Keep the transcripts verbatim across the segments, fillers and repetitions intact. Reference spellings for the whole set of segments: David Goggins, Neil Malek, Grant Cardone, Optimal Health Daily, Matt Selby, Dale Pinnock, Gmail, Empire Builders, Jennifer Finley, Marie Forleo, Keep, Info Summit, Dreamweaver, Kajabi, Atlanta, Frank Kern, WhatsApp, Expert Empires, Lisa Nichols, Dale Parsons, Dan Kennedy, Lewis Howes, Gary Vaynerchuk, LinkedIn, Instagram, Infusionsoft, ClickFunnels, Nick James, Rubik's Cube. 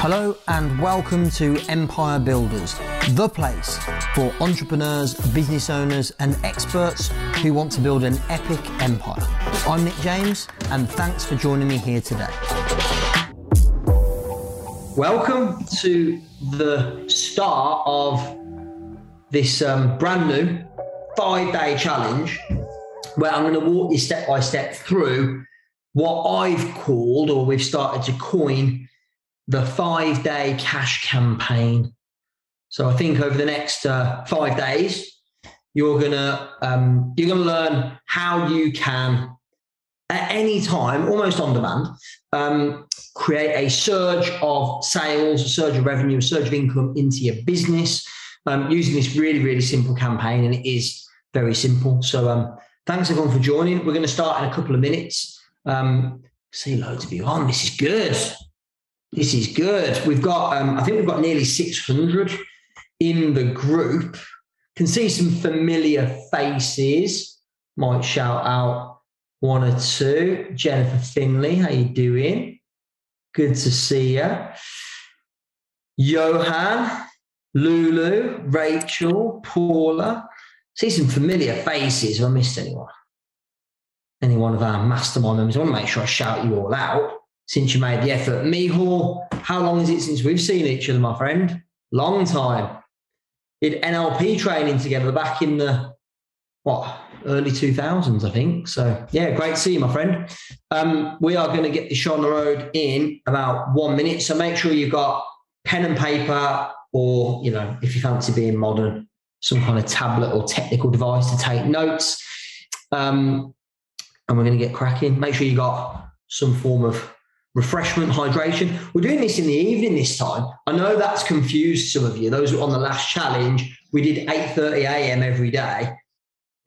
Hello and welcome to Empire Builders, the place for entrepreneurs, business owners and experts who want to build an epic empire. I'm Nick James and thanks for joining me here today. Welcome to the start of this um, brand new five-day challenge where I'm going to walk you step by step through what I've called, or we've started to coin, the five-day cash campaign. So I think over the next uh, five days, you're gonna um, you're gonna learn how you can, at any time, almost on demand, um, create a surge of sales, a surge of revenue, a surge of income into your business um, using this really, really simple campaign, and it is very simple. So um, thanks everyone for joining. We're gonna start in a couple of minutes. Um, see loads of you on. This is good. This is good. We've got, um, I think we've got nearly six hundred in the group. Can see some familiar faces. Might shout out one or two. Jennifer Finley, how you doing? Good to see you. Johan, Lulu, Rachel, Paula. See some familiar faces. Have I missed anyone? Any one of our mastermind members? I want to make sure I shout you all out. Since you made the effort. Mihal, how long is it since we've seen each other, my friend? Long time. Did N L P training together back in the, what, early two thousands, I think. So, yeah, great to see you, my friend. Um, we are going to get this show on the road in about one minute. So make sure you've got pen and paper or, you know, if you fancy being modern, some kind of tablet or technical device to take notes. Um, and we're going to get cracking. Make sure you got some form of refreshment, hydration. We're doing this in the evening this time. I know that's confused some of you. Those who were on the last challenge, we did eight thirty a m every day.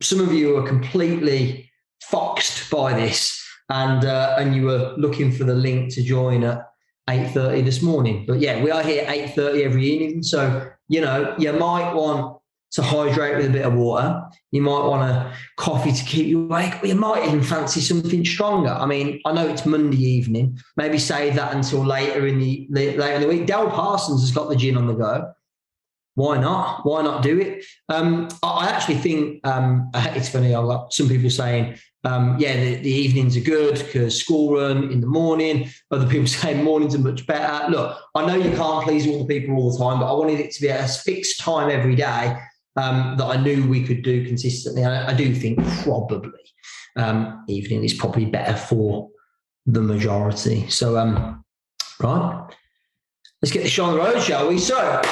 Some of you are completely foxed by this, and uh, and you were looking for the link to join at eight thirty this morning. But yeah, we are here at eight thirty every evening. So, you know, you might want to hydrate with a bit of water. You might want a coffee to keep you awake, or you might even fancy something stronger. I mean, I know it's Monday evening. Maybe save that until later in the later in the week. Dale Parsons has got the gin on the go. Why not? Why not do it? Um, I actually think um, it's funny. I've got some people saying, um, yeah, the, the evenings are good because school run in the morning. Other people saying mornings are much better. Look, I know you can't please all the people all the time, but I wanted it to be at a fixed time every day. Um, that I knew we could do consistently. I, I do think probably um, evening is probably better for the majority. So, um, right, let's get the show on the road, shall we? So,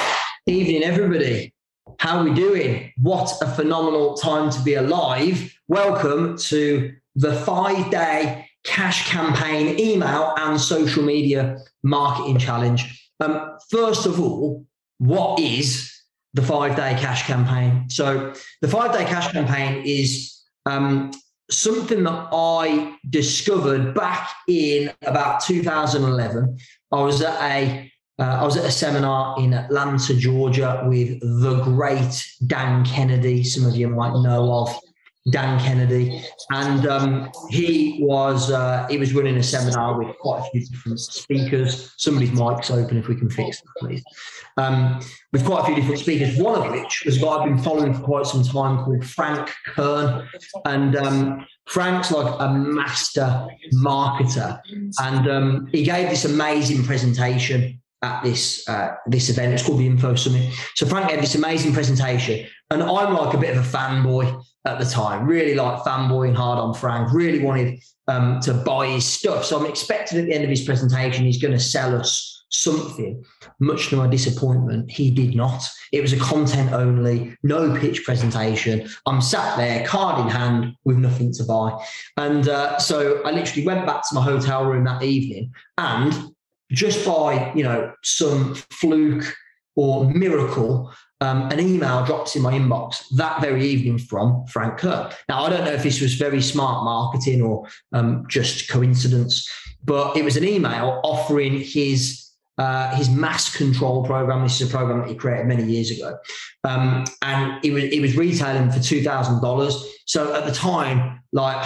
evening, everybody. How are we doing? What a phenomenal time to be alive. Welcome to the five-day cash campaign email and social media marketing challenge. Um, first of all, what is the five-day cash campaign? So the five-day cash campaign is um, something that I discovered back in about two thousand eleven. I was at a uh, I was at a seminar in Atlanta, Georgia, with the great Dan Kennedy. Some of you might know of Dan Kennedy, and um, he was uh, he was running a seminar with quite a few different speakers. Somebody's mic's open, if we can fix that, please. Um, with quite a few different speakers, one of which was a guy I've been following for quite some time called Frank Kern, and um, Frank's like a master marketer, and um, he gave this amazing presentation at this uh, this event. It's called the Info Summit. So Frank gave this amazing presentation, and I'm like a bit of a fanboy at the time, really like fanboying hard on Frank, really wanted um, to buy his stuff. So I'm expecting at the end of his presentation, he's going to sell us something. Much to my disappointment, he did not. It was a content only, no pitch presentation. I'm sat there, card in hand, with nothing to buy. And uh, so I literally went back to my hotel room that evening, and just by, you know, some fluke or miracle, Um, an email drops in my inbox that very evening from Frank Kerr. Now, I don't know if this was very smart marketing or um, just coincidence, but it was an email offering his uh, his mass control program. This is a program that he created many years ago. Um, and it was, it was retailing for two thousand dollars. So at the time, like,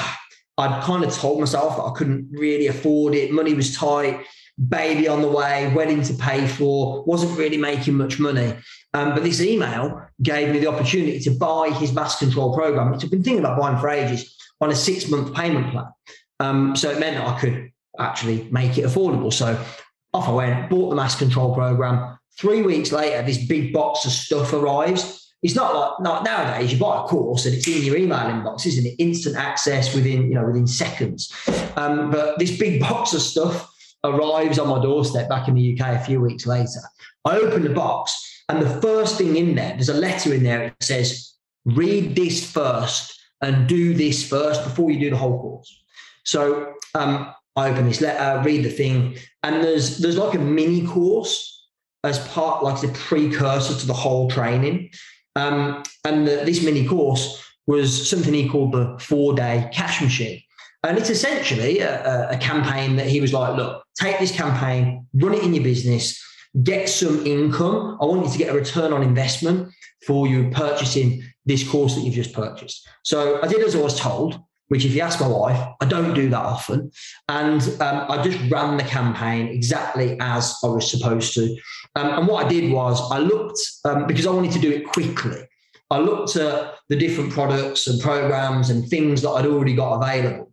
I'd kind of told myself that I couldn't really afford it. Money was tight, baby on the way, wedding to pay for, wasn't really making much money. Um, but this email gave me the opportunity to buy his mass control program, which I've been thinking about buying for ages, on a six-month payment plan. Um, so it meant that I could actually make it affordable. So off I went, bought the mass control program. Three weeks later, this big box of stuff arrives. It's not like not nowadays, you buy a course and it's in your email inbox, isn't it? Instant access within, you know, within seconds. Um, but this big box of stuff arrives on my doorstep back in the U K a few weeks later. I open the box and the first thing in there, there's a letter in there. It says, read this first and do this first before you do the whole course. So um, I open this letter, read the thing, and there's there's like a mini course as part, like the precursor to the whole training. Um, and the, this mini course was something he called the four-day cash machine. And it's essentially a, a campaign that he was like, look, take this campaign, run it in your business, get some income. I want you to get a return on investment for you purchasing this course that you've just purchased. So I did as I was told, which if you ask my wife, I don't do that often. And um, I just ran the campaign exactly as I was supposed to. Um, and what I did was I looked, um, because I wanted to do it quickly, I looked at the different products and programs and things that I'd already got available.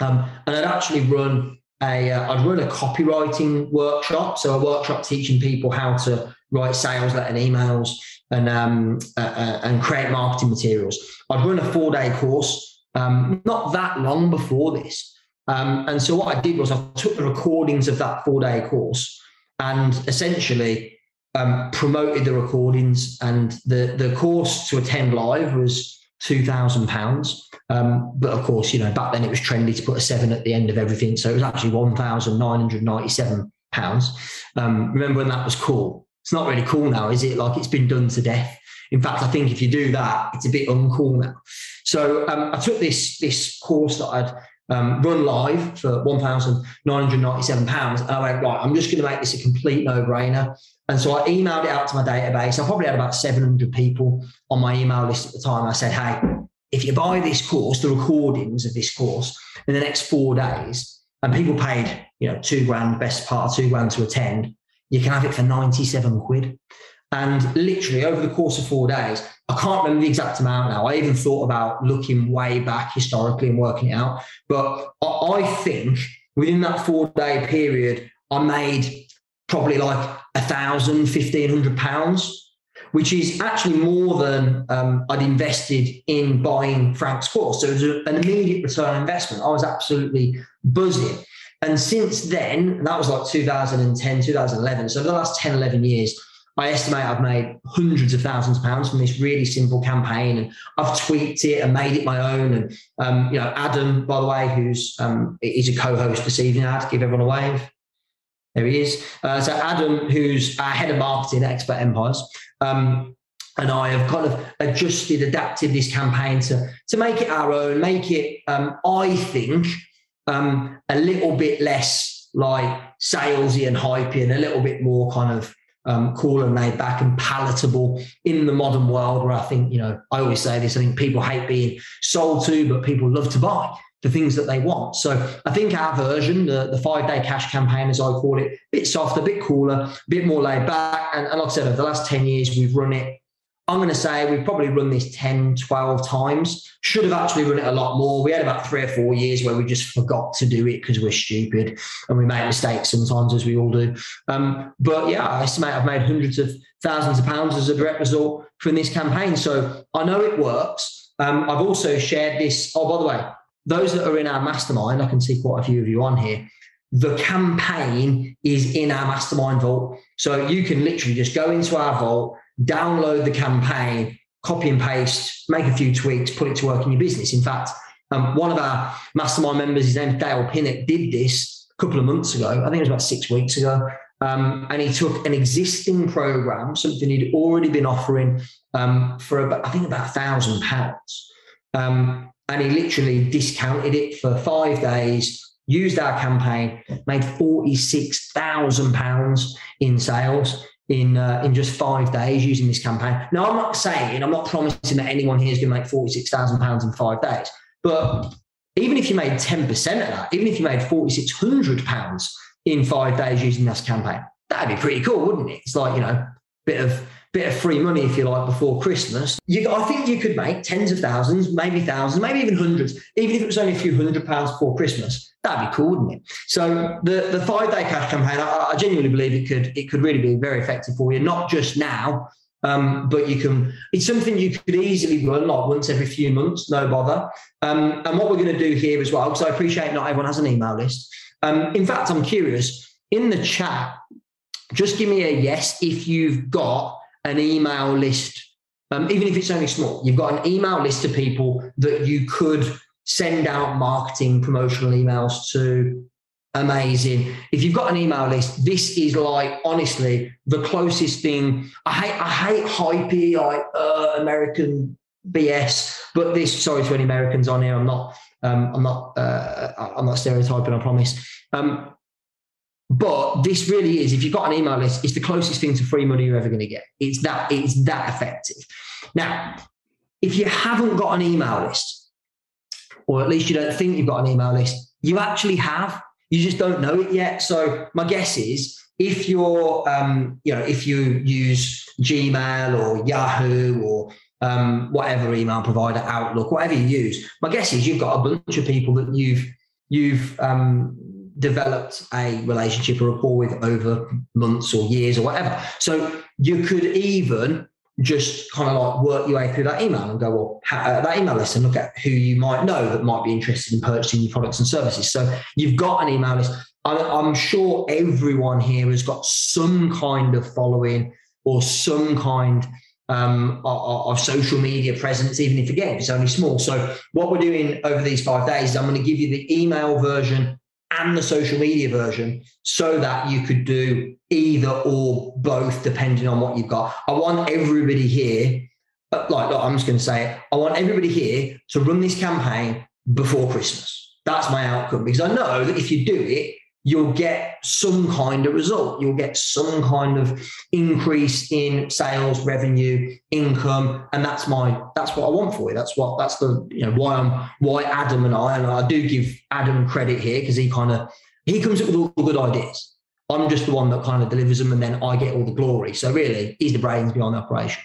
Um, and I'd actually run a, uh, I'd run a copywriting workshop. So a workshop teaching people how to write sales letter and emails and, um, uh, uh, and create marketing materials. I'd run a four-day course, um, not that long before this. Um, and so what I did was I took the recordings of that four-day course and essentially um, promoted the recordings, and the, the course to attend live was two thousand pounds. Um, but of course, you know, back then it was trendy to put a seven at the end of everything. So it was actually one thousand nine hundred ninety-seven pounds. Um, remember when that was cool? It's not really cool now, is it? Like, it's been done to death. In fact, I think if you do that, it's a bit uncool now. So um, I took this, this course that I'd Um, run live for one thousand nine hundred ninety-seven pounds. And I went, right, I'm just going to make this a complete no-brainer. And so I emailed it out to my database. I probably had about seven hundred people on my email list at the time. I said, hey, if you buy this course, the recordings of this course, in the next four days, and people paid, you know, two grand, best part of two grand to attend, you can have it for ninety-seven quid. And literally over the course of four days, I can't remember the exact amount now. I even thought about looking way back historically and working it out. But I think within that four-day period, I made probably like a thousand, fifteen hundred pounds, which is actually more than um, I'd invested in buying Frank's course. So it was an immediate return on investment. I was absolutely buzzing. And since then, and that was like two thousand ten, two thousand eleven. So the last ten, eleven years, I estimate I've made hundreds of thousands of pounds from this really simple campaign, and I've tweaked it and made it my own. And, um, you know, Adam, by the way, who's um, he's a co-host this evening. I had to give everyone a wave. There he is. Uh, so Adam, who's our head of marketing at Expert Empires, um, and I have kind of adjusted, adapted this campaign to, to make it our own, make it, um, I think, um, a little bit less like salesy and hypey and a little bit more kind of, Um, cool and laid back and palatable in the modern world, where I think, you know, I always say this, I think people hate being sold to, but people love to buy the things that they want. So I think our version, the, the five-day cash campaign, as I call it, a bit softer, a bit cooler, a bit more laid back. And, and like I said, over the last ten years, we've run it, I'm going to say we've probably run this ten, twelve times. Should have actually run it a lot more. We had about three or four years where we just forgot to do it because we're stupid and we make mistakes sometimes, as we all do. Um, but yeah, I estimate I've made hundreds of thousands of pounds as a direct result from this campaign. So I know it works. Um, I've also shared this. Oh, by the way, those that are in our mastermind, I can see quite a few of you on here. The campaign is in our mastermind vault. So you can literally just go into our vault, download the campaign, copy and paste, make a few tweaks, put it to work in your business. In fact, um, one of our mastermind members, his name's Dale Pinnock, did this a couple of months ago. I think it was about six weeks ago. Um, and he took an existing program, something he'd already been offering um, for, about, I think, about one thousand pounds. Um, and he literally discounted it for five days, used our campaign, made forty-six thousand pounds in sales in uh, in just five days using this campaign. Now, I'm not saying, I'm not promising that anyone here is going to make forty-six thousand pounds in five days, but even if you made ten percent of that, even if you made four thousand six hundred pounds in five days using this campaign, that'd be pretty cool, wouldn't it? It's like, you know, a bit of, bit of free money, if you like, before Christmas. You, I think you could make tens of thousands, maybe thousands, maybe even hundreds, even if it was only a few hundred pounds before Christmas. That'd be cool, wouldn't it? So the, the five-day cash campaign, I, I genuinely believe it could it could really be very effective for you, not just now, um, but you can. It's something you could easily run, like once every few months, no bother. Um, and what we're going to do here as well, because I appreciate not everyone has an email list. Um, in fact, I'm curious, in the chat, just give me a yes if you've got an email list, um, even if it's only small. You've got an email list of people that you could send out marketing promotional emails to. Amazing. If you've got an email list, this is like, honestly, the closest thing. I hate, I hate hypey, like uh, American B S, but this, sorry to any Americans on here, I'm not, um, I'm not, uh, I'm not stereotyping, I promise. Um, But this really is, if you've got an email list, it's the closest thing to free money you're ever going to get. It's that, it's that effective. Now, if you haven't got an email list, or at least you don't think you've got an email list, you actually have. You just don't know it yet. So my guess is, if you're, um, you know, if you use Gmail or Yahoo or um, whatever email provider, Outlook, whatever you use, my guess is you've got a bunch of people that you've you've um, developed a relationship or rapport with over months or years or whatever. So you could even just kind of like work your way through that email and go, well, uh, that email list, and look at who you might know that might be interested in purchasing your products and services. So you've got an email list. I'm sure everyone here has got some kind of following or some kind um, of, of social media presence, even if, again, it's only small. So what we're doing over these five days, I'm going to give you the email version and the social media version, so that you could do either or both, depending on what you've got. I want everybody here, like, like I'm just going to say it, I want everybody here to run this campaign before Christmas. That's my outcome, because I know that if you do it, you'll get some kind of result. You'll get some kind of increase in sales, revenue, income, and that's my that's what I want for you. That's what that's the you know why I'm why Adam and I and I do give Adam credit here, because he kind of he comes up with all the good ideas. I'm just the one that kind of delivers them, and then I get all the glory. So really, he's the brains behind the operation.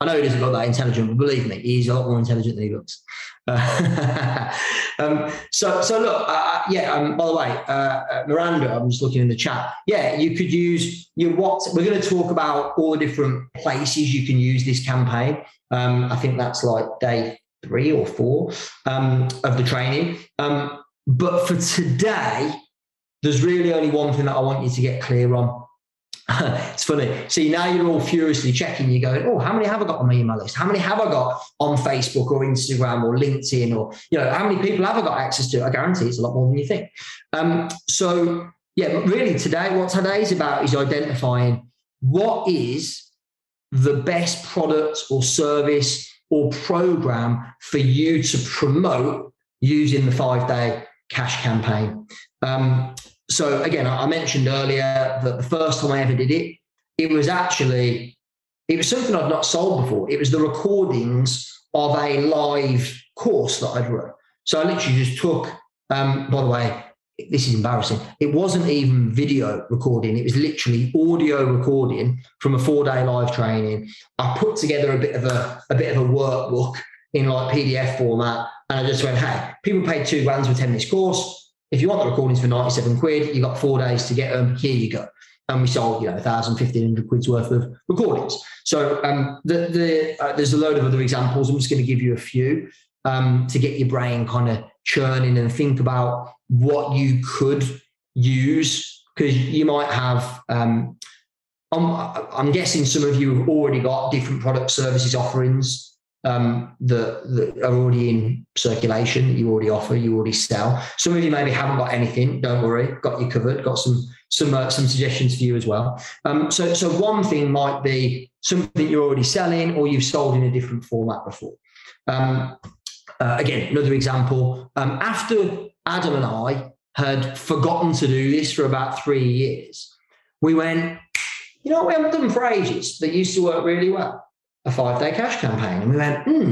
I know he doesn't look that intelligent, but believe me, he's a lot more intelligent than he looks. Uh, um, so, so look, uh, yeah, um, by the way, uh, Miranda, I'm just looking in the chat. Yeah, you could use your WhatsApp. We're going to talk about all the different places you can use this campaign. Um, I think that's like day three or four um, of the training. Um, but for today, there's really only one thing that I want you to get clear on. It's funny. See, now you're all furiously checking. You go, oh, how many have I got on my email list? How many have I got on Facebook or Instagram or LinkedIn? Or, you know, how many people have I got access to? I guarantee it's a lot more than you think. Um, so, yeah, but really today, what today is about is identifying what is the best product or service or program for you to promote using the five-day cash campaign. Um So again, I mentioned earlier that the first time I ever did it, it was actually, it was something I'd not sold before. It was the recordings of a live course that I'd run. So I literally just took, um, by the way, this is embarrassing. It wasn't even video recording. It was literally audio recording from a four-day live training. I put together a bit of a, a bit of a workbook in like P D F format. And I just went, hey, people paid two grand for ten minutes course. If you want the recordings for ninety-seven quid, you got four days to get them. Here you go. And we sold, you know, one thousand, fifteen hundred quid's worth of recordings. So um, the, the, uh, there's a load of other examples. I'm just going to give you a few um, to get your brain kind of churning and think about what you could use, because you might have, um, I'm, I'm guessing some of you have already got different product services offerings um that, that are already in circulation, that you already offer, you already sell. Some of you maybe haven't got anything. Don't worry, got you covered. Got some some uh, some suggestions for you as well. Um, so so one thing might be something you're already selling or you've sold in a different format before. Um, uh, again, another example. Um, after Adam and I had forgotten to do this for about three years, we went, you know, we haven't done for ages. They used to work really well. A five-day cash campaign. And we went, hmm,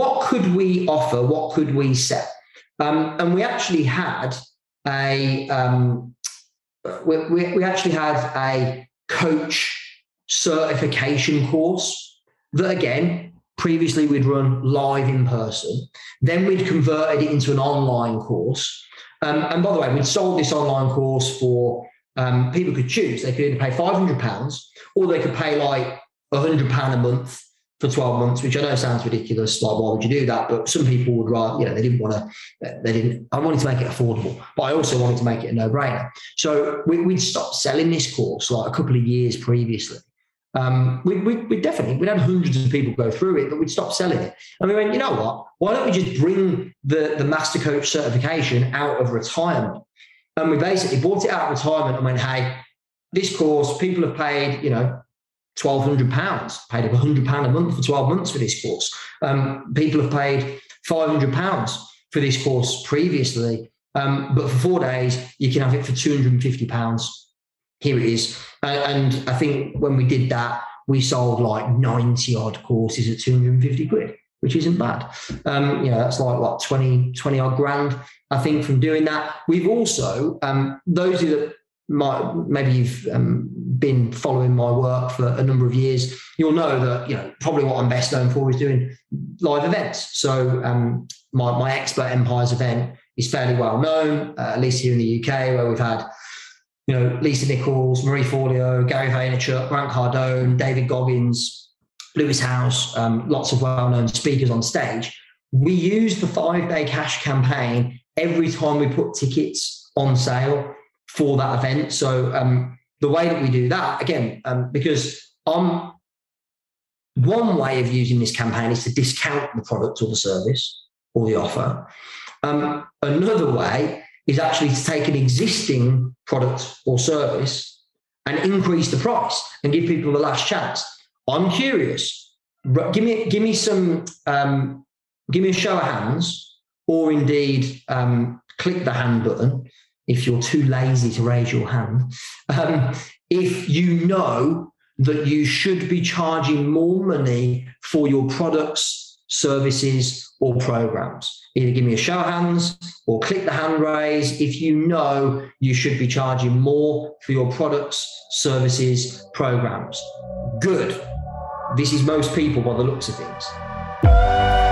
what could we offer? What could we sell? Um, and we actually had a um, we, we, we actually had a coach certification course that, again, previously we'd run live in person. Then we'd converted it into an online course. Um, and by the way, we'd sold this online course for um, people could choose. They could either pay five hundred pounds or they could pay like one hundred pounds a month for twelve months, which I know sounds ridiculous. Like, why would you do that? But some people would rather, you know, they didn't want to, they didn't, I wanted to make it affordable, but I also wanted to make it a no-brainer. So we, we'd stopped selling this course like a couple of years previously. Um, we, we, we definitely, we'd had hundreds of people go through it, but we'd stopped selling it. And we went, you know what? Why don't we just bring the, the Master Coach certification out of retirement? And we basically bought it out of retirement and went, hey, this course, people have paid, you know, twelve hundred pounds, paid one hundred pounds a month for twelve months for this course. Um, people have paid five hundred pounds for this course previously, um, but for four days, you can have it for two hundred fifty pounds. Here it is. And, and I think when we did that, we sold like ninety odd courses at two hundred fifty quid, which isn't bad. Um, you know, that's like what, twenty, twenty odd grand, I think, from doing that. We've also, um, those that might, maybe you've, um, been following my work for a number of years, you'll know that, you know, probably what I'm best known for is doing live events. So um, my, my Expert Empires event is fairly well known, uh, at least here in the U K, where we've had, you know, Lisa Nichols, Marie Forleo, Gary Vaynerchuk, Grant Cardone, David Goggins, Lewis Howes, um, lots of well-known speakers on stage. We use the five-day cash campaign every time we put tickets on sale for that event. So, um, the way that we do that, again, um, because um, one way of using this campaign is to discount the product or the service or the offer. Um, another way is actually to take an existing product or service and increase the price and give people the last chance. I'm curious. Give me, give me some, um, give me a show of hands, or indeed um, click the hand button if you're too lazy to raise your hand, um, if you know that you should be charging more money for your products, services, or programs. Either give me a show of hands or click the hand raise if you know you should be charging more for your products, services, programs. Good. This is most people by the looks of things.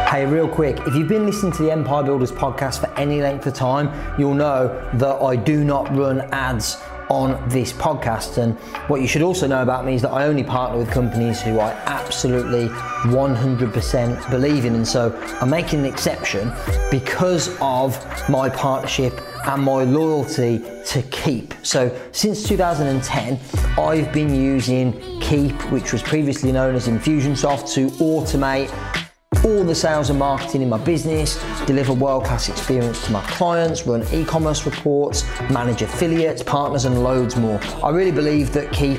Hey, real quick, if you've been listening to the Empire Builders podcast for any length of time, you'll know that I do not run ads on this podcast. And what you should also know about me is that I only partner with companies who I absolutely one hundred percent believe in. And so I'm making an exception because of my partnership and my loyalty to Keep. So since two thousand ten, I've been using Keep, which was previously known as Infusionsoft, to automate all the sales and marketing in my business, deliver world-class experience to my clients, run e-commerce reports, manage affiliates, partners, and loads more. I really believe that Keep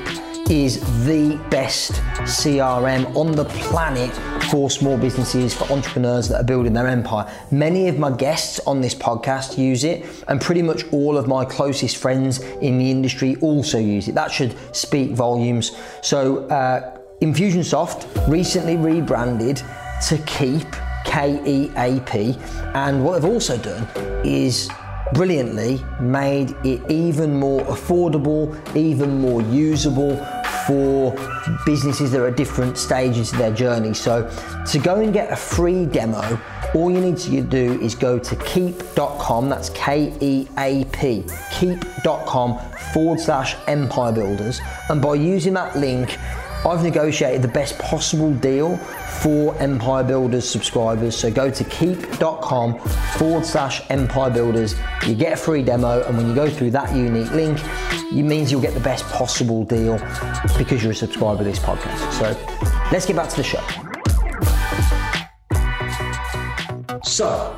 is the best C R M on the planet for small businesses, for entrepreneurs that are building their empire. Many of my guests on this podcast use it, and pretty much all of my closest friends in the industry also use it. That should speak volumes. So uh, Infusionsoft recently rebranded to Keep, K E A P, and what they've also done is brilliantly made it even more affordable, even more usable for businesses that are at different stages of their journey. So to go and get a free demo, all you need to do is go to keep dot com, that's K E A P, keep dot com forward slash Empire Builders, and by using that link, I've negotiated the best possible deal for Empire Builders subscribers. So go to keep dot com forward slash Empire Builders. You get a free demo, and when you go through that unique link, it means you'll get the best possible deal because you're a subscriber to this podcast. So let's get back to the show. So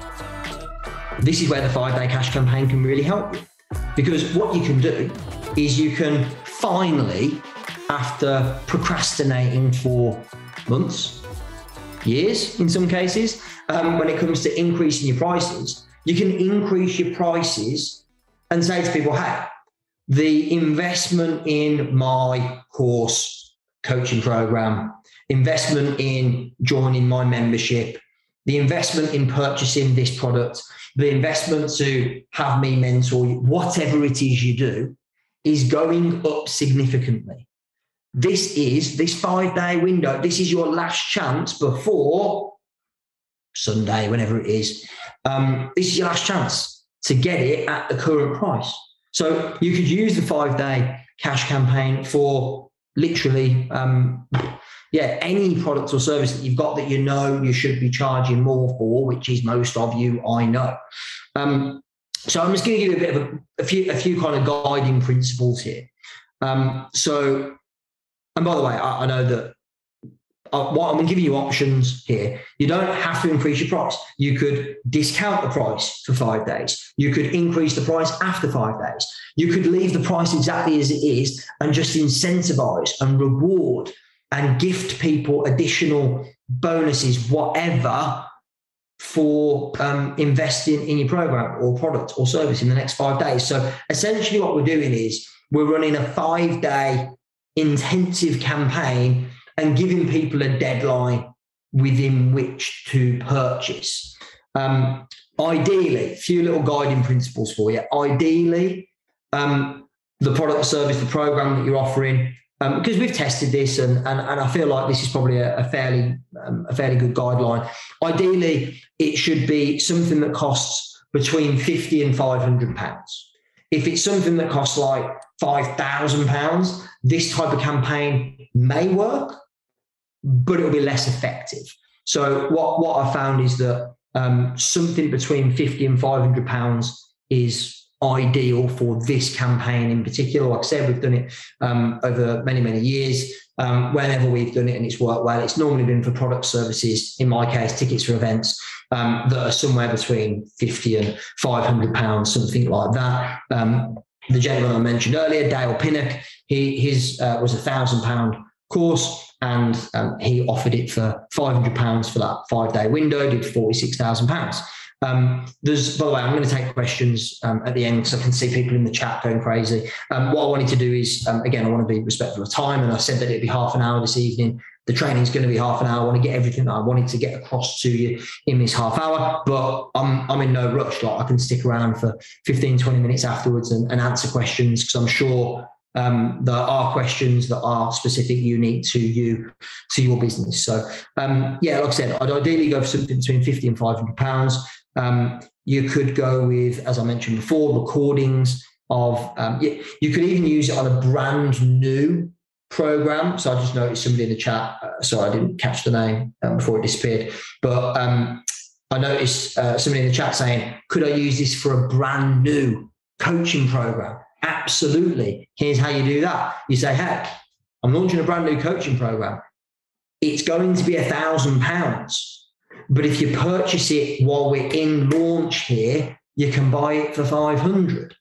this is where the five-day cash campaign can really help you, because what you can do is you can finally, after procrastinating for months, years in some cases, um, when it comes to increasing your prices, you can increase your prices and say to people, hey, the investment in my course coaching program, investment in joining my membership, the investment in purchasing this product, the investment to have me mentor you, whatever it is you do, is going up significantly. This is this five-day window. This is your last chance before Sunday, whenever it is. Um, this is your last chance to get it at the current price. So you could use the five-day cash campaign for literally, um, yeah, any product or service that you've got that you know you should be charging more for, which is most of you, I know. Um, so I'm just going to give you a bit of a, a few, a few kind of guiding principles here. Um, so, and by the way, I, I know that uh, what I'm giving you options here. You don't have to increase your price. You could discount the price for five days. You could increase the price after five days. You could leave the price exactly as it is and just incentivize and reward and gift people additional bonuses, whatever, for um, investing in your program or product or service in the next five days. So essentially what we're doing is we're running a five-day intensive campaign and giving people a deadline within which to purchase. Um, ideally, a few little guiding principles for you. Ideally, um, the product or service, the program that you're offering, Um, because we've tested this, and, and, and I feel like this is probably a, a fairly um, a fairly good guideline. Ideally, it should be something that costs between fifty and five hundred pounds. If it's something that costs like five thousand pounds, this type of campaign may work, but it'll be less effective. So what, what I found is that um, something between fifty and five hundred pounds is ideal for this campaign in particular. Like I said, we've done it um, over many, many years. Um, whenever we've done it and it's worked well, it's normally been for product services, in my case, tickets for events um, that are somewhere between fifty and five hundred pounds, something like that. Um, the gentleman I mentioned earlier, Dale Pinnock, he, his uh, was a one thousand pound course, and um, he offered it for five hundred pounds for that five-day window, did forty-six thousand pounds. Um, there's, by the way, I'm going to take questions um, at the end because I can see people in the chat going crazy. Um, what I wanted to do is, um, again, I want to be respectful of time, and I said that it'd be half an hour this evening. The training is going to be half an hour. I want to get everything that I wanted to get across to you in this half hour, but I'm, I'm in no rush. Like, I can stick around for fifteen, twenty minutes afterwards and, and answer questions, because I'm sure um, there are questions that are specific, unique to you, to your business. So, um, yeah, like I said, I'd ideally go for something between fifty and five hundred pounds. Um, you could go with, as I mentioned before, recordings of, um, you, you could even use it on a brand new program. So I just noticed somebody in the chat, uh, sorry, I didn't catch the name um, before it disappeared, but um, I noticed uh, somebody in the chat saying, could I use this for a brand new coaching program? Absolutely. Here's how you do that. You say, hey, I'm launching a brand new coaching program. It's going to be a thousand pounds. But if you purchase it while we're in launch here, you can buy it for five hundred.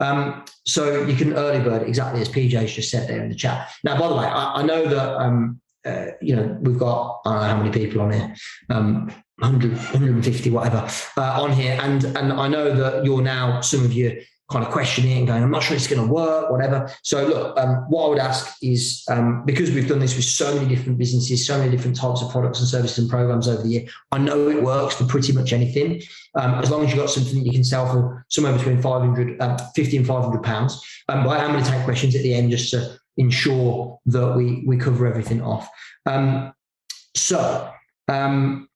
Um, so you can early bird, exactly as P J's just said there in the chat. Now, by the way, I, I know that, um, uh, you know, we've got, I don't know how many people on here, um, one hundred, one hundred fifty, whatever, uh, on here. And, and I know that you're now, some of you kind of questioning it and going, I'm not sure it's going to work, whatever. So look, um, what I would ask is, um, because we've done this with so many different businesses, so many different types of products and services and programs over the year, I know it works for pretty much anything. Um, as long as you've got something that you can sell for somewhere between five hundred, fifty and five hundred pounds. Um, but I am going to take questions at the end just to ensure that we, we cover everything off. Um, so um,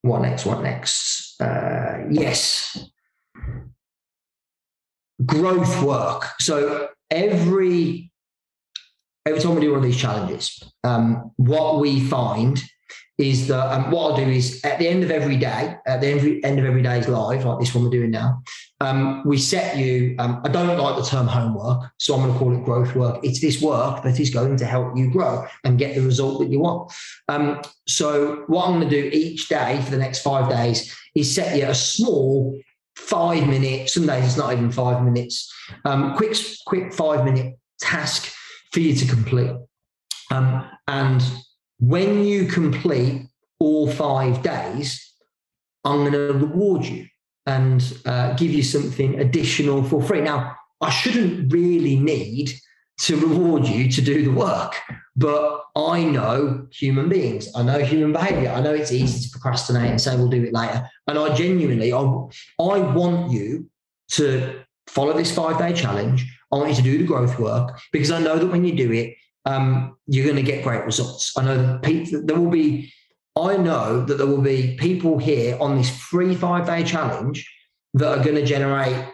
what next, what next? Uh, yes. Growth work. So every every time we do one of these challenges, um, what we find is that um, what I'll do is at the end of every day, at the end, end of every day's live, like this one we're doing now, um, we set you, um, I don't like the term homework, so I'm going to call it growth work. It's this work that is going to help you grow and get the result that you want. Um, so what I'm going to do each day for the next five days is set you a small five minutes, some days it's not even five minutes, um, quick, quick five minute task for you to complete. Um, and when you complete all five days, I'm going to reward you and uh, give you something additional for free. Now, I shouldn't really need to reward you to do the work, But I know human beings. I know human behavior. I know it's easy to procrastinate and say, we'll do it later. And I genuinely, I, I want you to follow this five-day challenge. I want you to do the growth work, because I know that when you do it, um, you're going to get great results. I know that people, there will be, I know that there will be people here on this free five-day challenge that are going to generate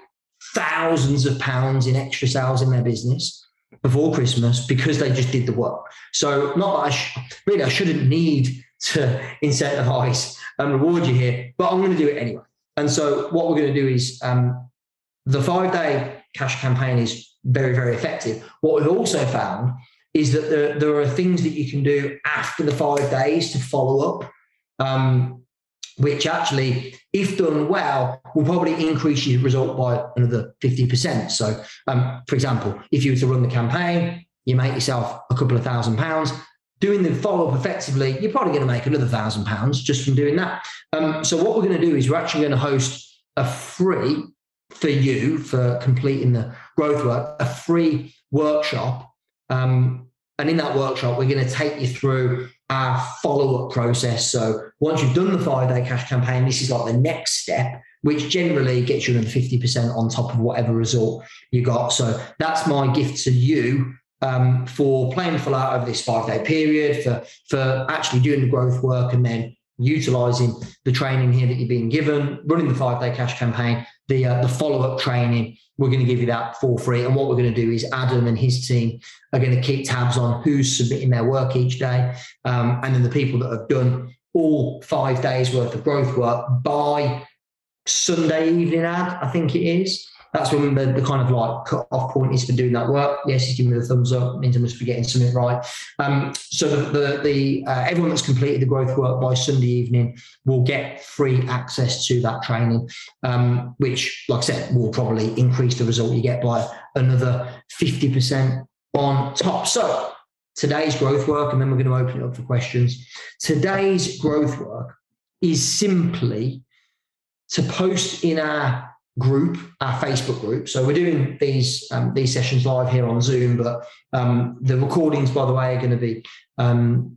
thousands of pounds in extra sales in their business before Christmas, because they just did the work. So not that I sh- really, I shouldn't need to incentivize and reward you here, but I'm going to do it anyway. And so what we're going to do is um, the five-day cash campaign is very, very effective. What we've also found is that there, there are things that you can do after the five days to follow up, um, which actually, if done well, will probably increase your result by another fifty percent. So, um, for example, if you were to run the campaign, you make yourself a couple of thousand pounds. Doing the follow-up effectively, you're probably going to make another thousand pounds just from doing that. Um, so what we're going to do is we're actually going to host a free, for you, for completing the growth work, a free workshop. Um, and in that workshop, we're going to take you through our follow-up process. So once you've done the five-day cash campaign, this is like the next step, which generally gets you another fifty percent on top of whatever result you got. So that's my gift to you um, for playing full out over this five-day period, for, for actually doing the growth work and then utilising the training here that you've been given, running the five-day cash campaign, the uh, the follow-up training. We're going to give you that for free. And what we're going to do is Adam and his team are going to keep tabs on who's submitting their work each day. Um, and then the people that have done all five days worth of growth work by Sunday evening, Ad, I think it is. That's when the, the kind of like cut-off point is for doing that work. Yes, he's giving me the thumbs up. It means I must be getting something right. Um, so the, the, the uh, everyone that's completed the growth work by Sunday evening will get free access to that training, um, which, like I said, will probably increase the result you get by another fifty percent on top. So today's growth work, and then we're going to open it up for questions. Today's growth work is simply to post in our group, our Facebook group. So we're doing these um, these sessions live here on Zoom, but um, the recordings, by the way, are going to be um,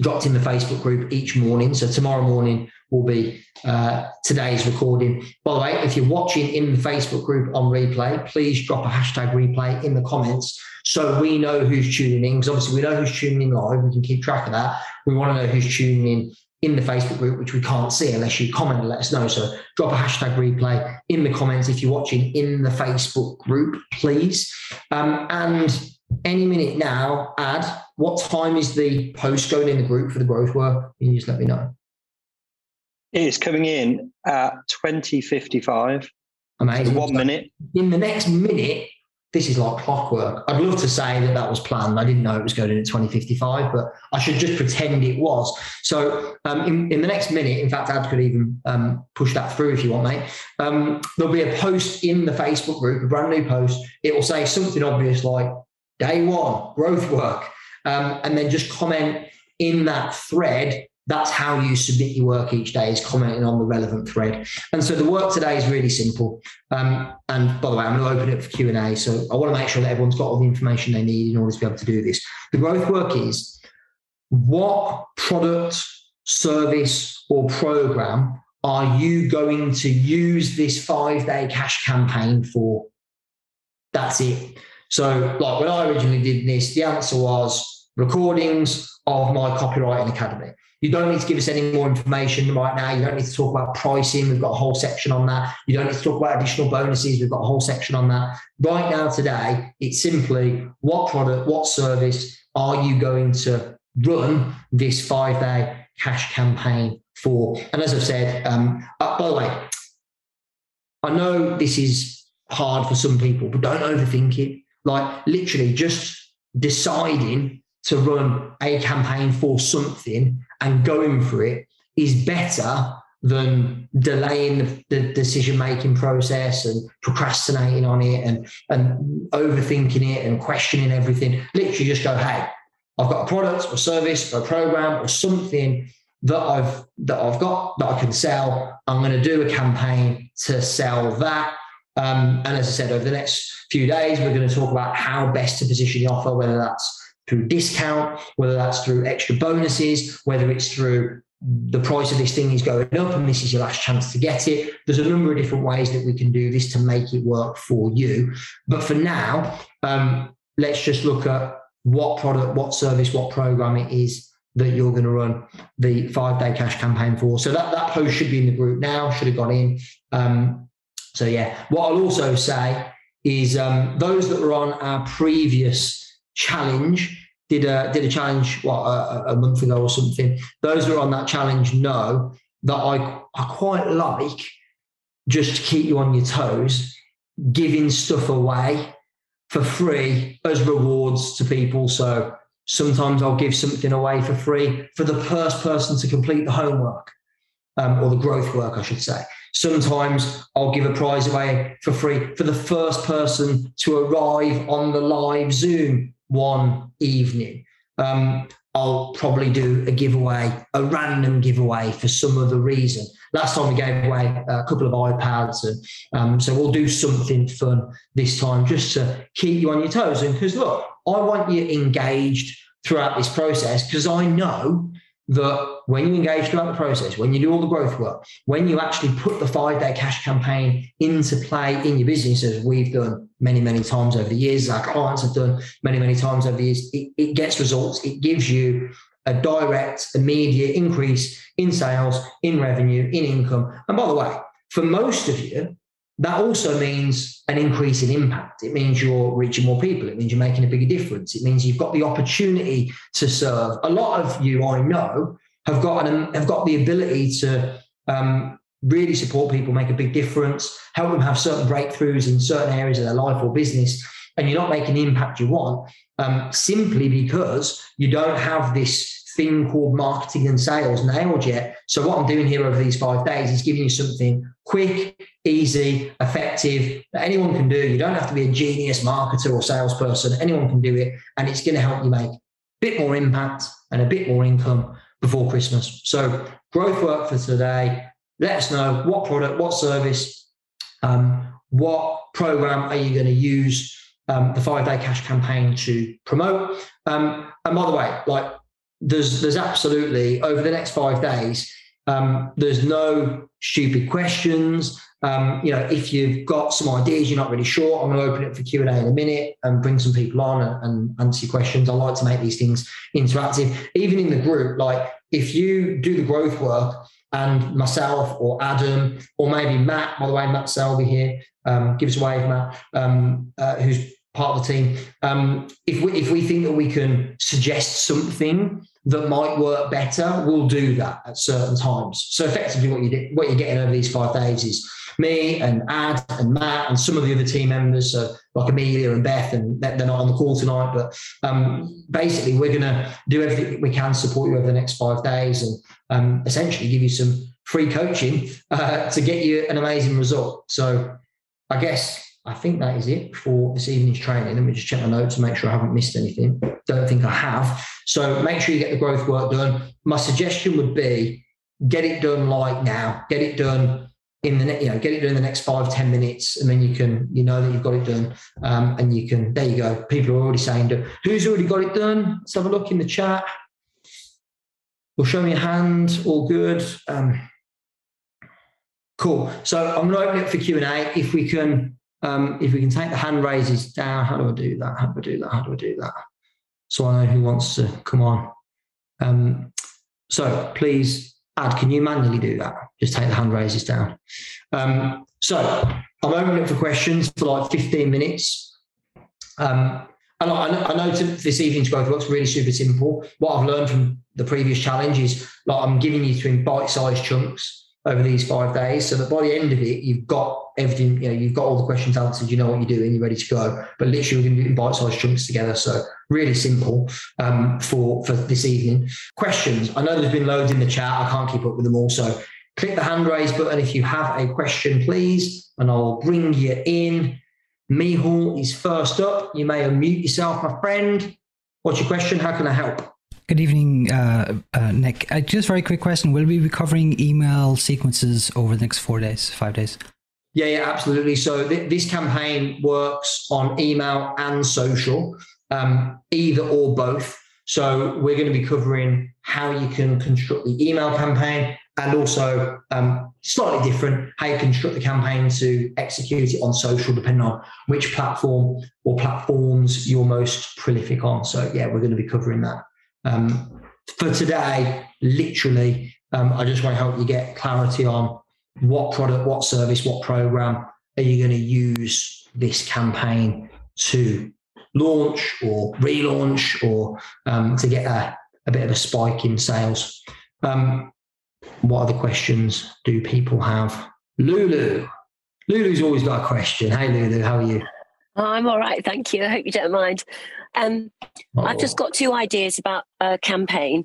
dropped in the Facebook group each morning. So tomorrow morning will be uh, today's recording. By the way, if you're watching in the Facebook group on replay, please drop a hashtag replay in the comments so we know who's tuning in, because obviously we know who's tuning in live. We can keep track of that. We want to know who's tuning in in the Facebook group, which we can't see unless you comment and let us know. So drop a hashtag replay in the comments if you're watching in the Facebook group, please. Um, and any minute now, Ad, what time is the post going in the group for the growth work? You just let me know. It's coming in at twenty fifty-five. Amazing. One so minute. In the next minute, this is like clockwork. I'd love to say that that was planned. I didn't know it was going in at twenty fifty-five, but I should just pretend it was. So um, in, in the next minute, in fact, Ad could even um, push that through if you want, mate. Um, there'll be a post in the Facebook group, a brand new post. It will say something obvious like day one, growth work. Um, and then just comment in that thread. That's how you submit your work each day, is commenting on the relevant thread. And so the work today is really simple. Um, and by the way, I'm going to open it for Q and A. So I want to make sure that everyone's got all the information they need in order to be able to do this. The growth work is, what product, service, or program are you going to use this five-day cash campaign for? That's it. So like when I originally did this, the answer was recordings of my copywriting academy. You don't need to give us any more information right now. You don't need to talk about pricing. We've got a whole section on that. You don't need to talk about additional bonuses. We've got a whole section on that. Right now, today, it's simply what product, what service are you going to run this five-day cash campaign for? And as I've said, um, uh, by the way, I know this is hard for some people, but don't overthink it. Like literally just deciding to run a campaign for something and going for it is better than delaying the, the decision-making process and procrastinating on it and, and overthinking it and questioning everything. Literally just go, hey, I've got a product or service or a program or something that I've that I've got that I can sell. I'm going to do a campaign to sell that. Um, and as I said, over the next few days, we're going to talk about how best to position the offer, whether that's through discount, whether that's through extra bonuses, whether it's through the price of this thing is going up and this is your last chance to get it. There's a number of different ways that we can do this to make it work for you. But for now, um, let's just look at what product, what service, what program it is that you're going to run the five-day cash campaign for. So that, that post should be in the group now, should have gone in. Um, so, yeah, what I'll also say is um, those that were on our previous challenge did a, did a challenge, what, a, a month ago or something. Those that are on that challenge know that I, I quite like, just to keep you on your toes, giving stuff away for free as rewards to people. So sometimes I'll give something away for free for the first person to complete the homework um, or the growth work, I should say. Sometimes I'll give a prize away for free for the first person to arrive on the live Zoom one evening. Um, I'll probably do a giveaway, a random giveaway for some other reason. Last time we gave away a couple of iPads. And um, so we'll do something fun this time just to keep you on your toes. And because look, I want you engaged throughout this process, because I know that when you engage throughout the process, when you do all the growth work, when you actually put the five-day cash campaign into play in your business, as we've done many, many times over the years, our clients have done many, many times over the years, it, it gets results. It gives you a direct, immediate increase in sales, in revenue, in income. And by the way, for most of you, that also means an increase in impact. It means you're reaching more people. It means you're making a bigger difference. It means you've got the opportunity to serve. A lot of you, I know, have got an, have got the ability to um, really support people, make a big difference, help them have certain breakthroughs in certain areas of their life or business, and you're not making the impact you want um, simply because you don't have this thing called marketing and sales nailed yet. So what I'm doing here over these five days is giving you something quick, easy, effective that anyone can do. You don't have to be a genius marketer or salesperson. Anyone can do it. And it's going to help you make a bit more impact and a bit more income before Christmas. So growth work for today. Let us know what product, what service, um, what program are you going to use um, the five-day cash campaign to promote? Um, and by the way, like, There's, there's absolutely, over the next five days, um, there's no stupid questions. Um, you know, if you've got some ideas, you're not really sure, I'm going to open it for Q and A in a minute and bring some people on and, and answer your questions. I like to make these things interactive. Even in the group, like if you do the growth work and myself or Adam or maybe Matt, by the way, Matt Selby here, um, give us a wave, Matt, um, uh, who's part of the team. Um, if we, if we think that we can suggest something that might work better, we'll do that at certain times. So effectively what, you did, what you're getting over these five days is me and Ad and Matt and some of the other team members, so like Amelia and Beth, and they're not on the call tonight, but um, basically we're going to do everything we can to support you over the next five days and um, essentially give you some free coaching uh, to get you an amazing result. So I guess... I think that is it for this evening's training. Let me just check my notes to make sure I haven't missed anything. Don't think I have. So make sure you get the growth work done. My suggestion would be get it done like now. Get it done in the ne- you know get it done in the next five ten minutes, and then you can you know that you've got it done. Um, and you can there you go. People are already saying, who's already got it done? Let's have a look in the chat. Well, show me a hand. All good. Um, cool. So I'm going to open it for Q and A. If we can. Um, if we can take the hand raises down, how do I do that? How do I do that? How do I do that? So I know who wants to come on. Um, so please, Ad, can you manually do that? Just take the hand raises down. Um, so I'm opening it for questions for like fifteen minutes. Um, and I, I know this evening's growth work's really super simple. What I've learned from the previous challenge is like I'm giving you in bite-sized chunks over these five days so that by the end of it, you've got everything, you know, you've got all the questions answered, you know what you're doing, you're ready to go. But literally, we're going to do bite-sized chunks together. So really simple um, for, for this evening. Questions. I know there's been loads in the chat. I can't keep up with them all. So click the hand raise button if you have a question, please, and I'll bring you in. Mihal is first up. You may unmute yourself, my friend. What's your question? How can I help? Good evening, uh, uh, Nick. Uh, just very quick question. Will we be covering email sequences over the next four days, five days? Yeah, yeah, absolutely. So th- this campaign works on email and social. um, either or both. So we're going to be covering how you can construct the email campaign and also um, slightly different, how you construct the campaign to execute it on social, depending on which platform or platforms you're most prolific on. So yeah, we're going to be covering that. Um, for today, literally, um, I just want to help you get clarity on what product, what service, what program are you going to use this campaign to launch or relaunch, or um, to get a, a bit of a spike in sales. Um, what other questions do people have? Lulu. Lulu's always got a question. Hey, Lulu, how are you? I'm all right, thank you. I hope you don't mind. Um, oh. I've just got two ideas about a campaign.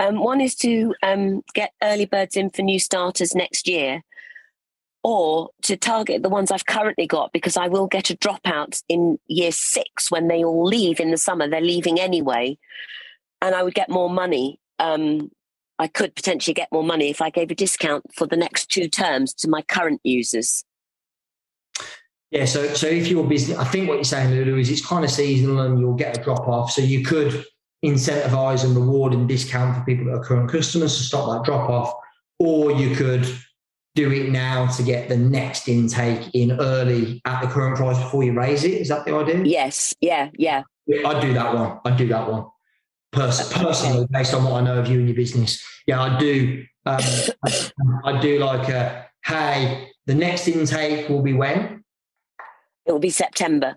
Um, one is to um, get early birds in for new starters next year, or to target the ones I've currently got, because I will get a dropout in year six when they all leave in the summer. They're leaving anyway, and I would get more money. Um, I could potentially get more money if I gave a discount for the next two terms to my current users. Yeah, so so if your business, I think what you're saying, Lulu, is it's kind of seasonal and you'll get a drop-off. So you could incentivize and reward and discount for people that are current customers to stop that drop-off, or you could do it now to get the next intake in early at the current price before you raise it. Is that the idea? Yes, yeah, yeah. I'd do that one. I'd do that one. Pers- personally, based on what I know of you and your business. Yeah, I do. Um, I do like a, hey, the next intake will be when? It will be September.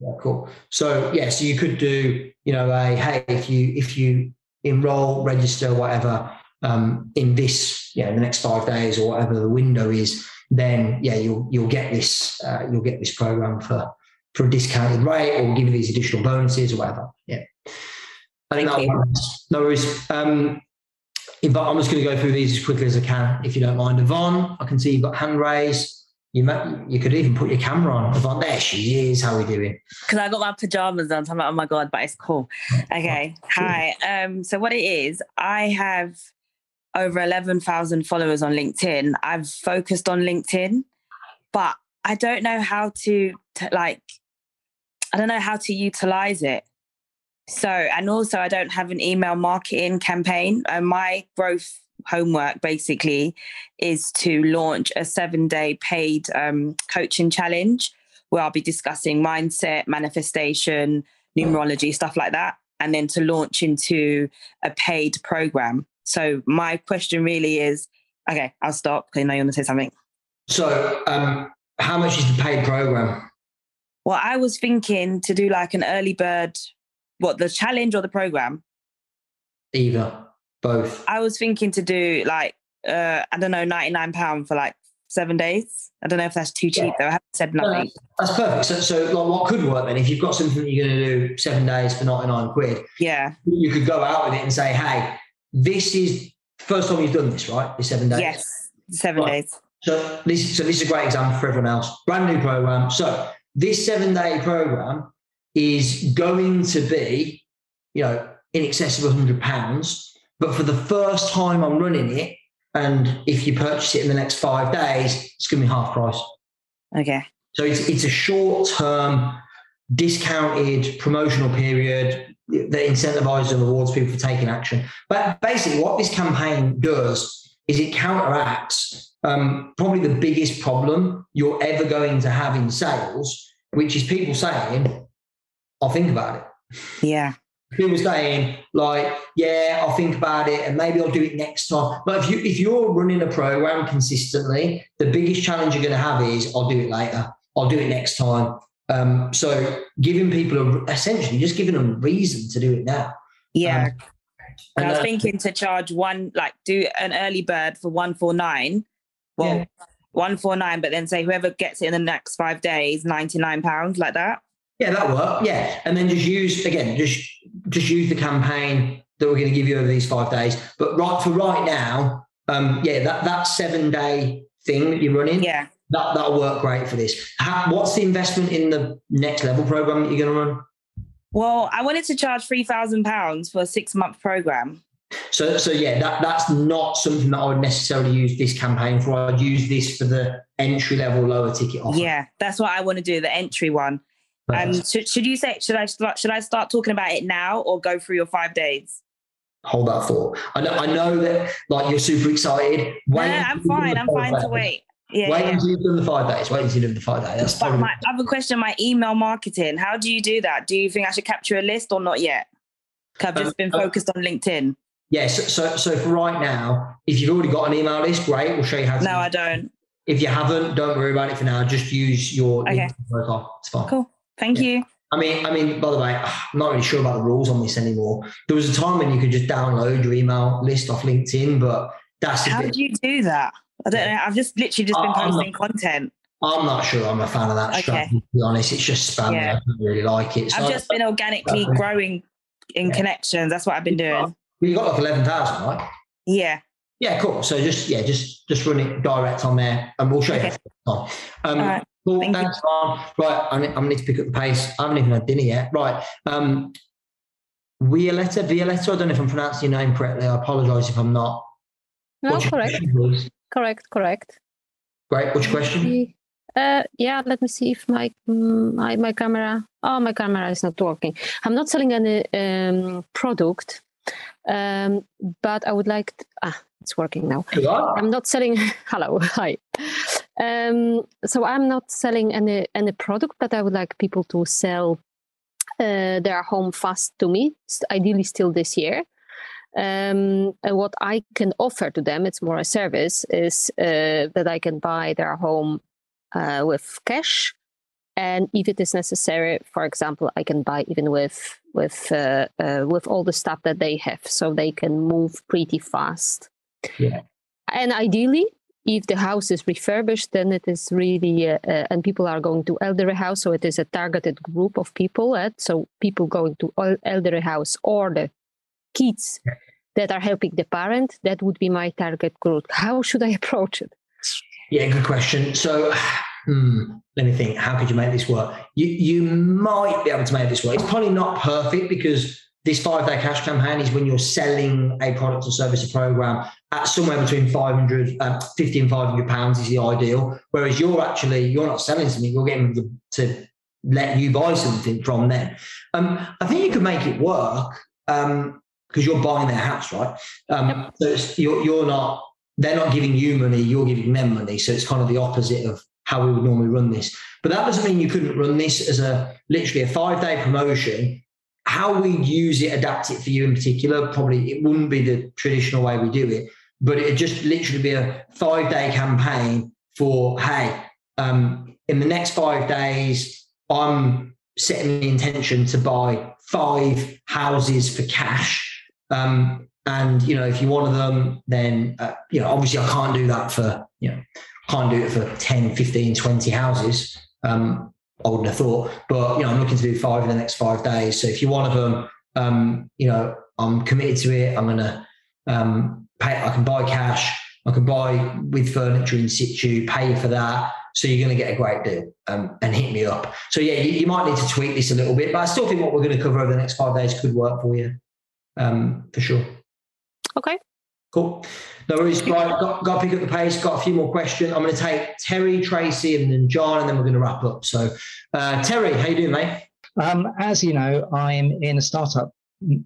Yeah, cool. So yeah, so you could do, you know, a hey, if you if you enroll, register, whatever, um, in this, you know, the next five days or whatever the window is, then yeah, you'll you'll get this uh, you'll get this program for for a discounted rate, or we'll give you these additional bonuses or whatever. Yeah, I think that works. No worries. Um, if, I'm just going to go through these as quickly as I can, if you don't mind. Yvonne, I can see you've got hand raised. You might, you could even put your camera on. Yvonne, there she is. How are we doing? Because I got my pajamas on, so I'm like, oh my God, but it's cool. Okay. Hi. Um, so what it is, I have over eleven thousand followers on LinkedIn. I've focused on LinkedIn, but I don't know how to, to like, I don't know how to utilize it. So, and also I don't have an email marketing campaign. Uh, my growth homework basically is to launch a seven day paid um, coaching challenge where I'll be discussing mindset, manifestation, numerology, stuff like that, and then to launch into a paid program. So my question really is, okay, I'll stop because I know you want to say something. So um, how much is the paid program? Well, I was thinking to do like an early bird, what, the challenge or the program? Either. Both. I was thinking to do like, uh, I don't know, ninety-nine pounds for like seven days. I don't know if that's too cheap yeah. though. I haven't said nothing. No, that's perfect. So, so like, what could work then? If you've got something that you're going to do seven days for ninety-nine quid, yeah, you could go out with it and say, hey, this is the first time you've done this, right? This seven days. Yes, seven right. days. So this, so this is a great example for everyone else. Brand new program. So this seven day program is going to be, you know, in excess of one hundred pounds. But for the first time I'm running it, and if you purchase it in the next five days, it's going to be half price. Okay. So it's it's a short-term, discounted promotional period that incentivizes and rewards people for taking action. But basically what this campaign does is it counteracts um, probably the biggest problem you're ever going to have in sales, which is people saying, I'll think about it. Yeah. People saying like, yeah, I'll think about it and maybe I'll do it next time. But if, you, if you're running a program consistently, the biggest challenge you're going to have is I'll do it later. I'll do it next time. Um, so giving people, a, essentially just giving them a reason to do it now. Yeah. Um, and I was uh, thinking to charge one, like do an early bird for one forty-nine. Well, yeah. one forty-nine, but then say whoever gets it in the next five days, ninety-nine pounds, like that. Yeah, that worked. Yeah. And then just use, again, just just use the campaign that we're going to give you over these five days. But right for right now, um, yeah, that, that seven-day thing that you're running, yeah, that, that'll work great for this. How, what's the investment in the next level program that you're going to run? Well, I wanted to charge three thousand pounds for a six-month program. So, so yeah, that, that's not something that I would necessarily use this campaign for. I'd use this for the entry-level, lower-ticket offer. Yeah, that's what I want to do, the entry one. Um, should, should you say, should I start, should I start talking about it now or go through your five days? Hold that thought. I know, I know that like you're super excited. Wait no, I'm fine. I'm fine days. to wait. Yeah, wait yeah. until you've done the five days. Wait until you've done the five days. That's but my other question, my email marketing. How do you do that? Do you think I should capture a list or not yet? I've just um, been focused uh, on LinkedIn. Yes. Yeah, so, so, so for right now, if you've already got an email list, great. We'll show you how to. No, I don't. If you haven't, don't worry about it for now. Just use your okay. LinkedIn profile. It's fine. Cool. Thank yeah. you. I mean, I mean, by the way, I'm not really sure about the rules on this anymore. There was a time when you could just download your email list off LinkedIn, but that's a how bit, do you do that? I don't know. I've just literally just been posting content. I'm not sure I'm a fan of that okay. strategy, to be honest. It's just spam. Yeah. I don't really like it. So I've just been organically uh, growing in yeah. connections. That's what I've been doing. You got like eleven thousand, right? Yeah. Yeah, cool. So just, yeah, just, just run it direct on there and we'll show okay. you how to um, All right. Cool, Thank thanks, Tom. Right, I'm, I'm going to need to pick up the pace. I haven't even had dinner yet. Right. Um, Violetta, Violetta, I don't know if I'm pronouncing your name correctly. I apologise if I'm not. No, correct. Correct, correct. Great. What's your question? Uh, yeah, let me see if my, my my camera... Oh, my camera is not working. I'm not selling any um, product, um, but I would like... To, ah, it's working now. Hello? I'm not selling... Hello, hi. Um, so I'm not selling any, any product, but I would like people to sell uh, their home fast to me, ideally still this year. Um, and what I can offer to them, it's more a service, is uh, that I can buy their home uh, with cash. And if it is necessary, for example, I can buy even with with uh, uh, with all the stuff that they have, so they can move pretty fast. Yeah. And ideally, if the house is refurbished, then it is really, uh, uh, and people are going to elderly house, so it is a targeted group of people. Uh, so people going to elderly house or the kids yeah. that are helping the parent, that would be my target group. How should I approach it? Yeah, good question. So hmm, let me think, how could you make this work? You, you might be able to make this work. It's probably not perfect because this five-day cash campaign is when you're selling a product or service or program at somewhere between five hundred, uh, fifty and five hundred pounds is the ideal. Whereas you're actually, you're not selling something, you're getting them to let you buy something from them. Um, I think you could make it work um, because you're buying their house, right? Um, yep. So it's, you're, you're not, they're not giving you money, you're giving them money. So it's kind of the opposite of how we would normally run this. But that doesn't mean you couldn't run this as a, literally a five-day promotion. How we use it, adapt it for you in particular, probably it wouldn't be the traditional way we do it, but it'd just literally be a five-day campaign for, hey, um, in the next five days, I'm setting the intention to buy five houses for cash. Um, and, you know, if you're one of them, then, uh, you know, obviously I can't do that for, you know, can't do it for ten, fifteen, twenty houses. Um I wouldn't have thought, but, you know, I'm looking to do five in the next five days. So if you're one of them, um, you know, I'm committed to it. I'm going to um, pay. I can buy cash. I can buy with furniture in situ, pay for that. So you're going to get a great deal um, and hit me up. So yeah, you, you might need to tweak this a little bit, but I still think what we're going to cover over the next five days could work for you um, for sure. Okay. Cool. No worries. Right, got, got to pick up the pace. Got a few more questions. I'm going to take Terry, Tracy, and then John, and then we're going to wrap up. So, uh, Terry, how you doing, mate? Um, as you know, I'm in a startup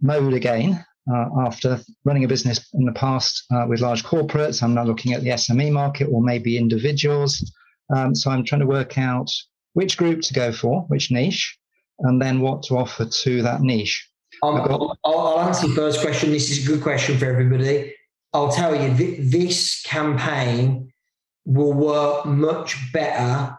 mode again uh, after running a business in the past uh, with large corporates. I'm now looking at the S M E market or maybe individuals. Um, so I'm trying to work out which group to go for, which niche, and then what to offer to that niche. Um, got- I'll, I'll answer the first question. This is a good question for everybody. I'll tell you, th- this campaign will work much better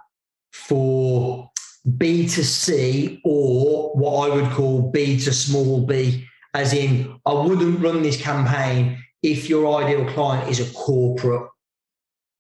for B to C or what I would call B to small B, as in I wouldn't run this campaign if your ideal client is a corporate.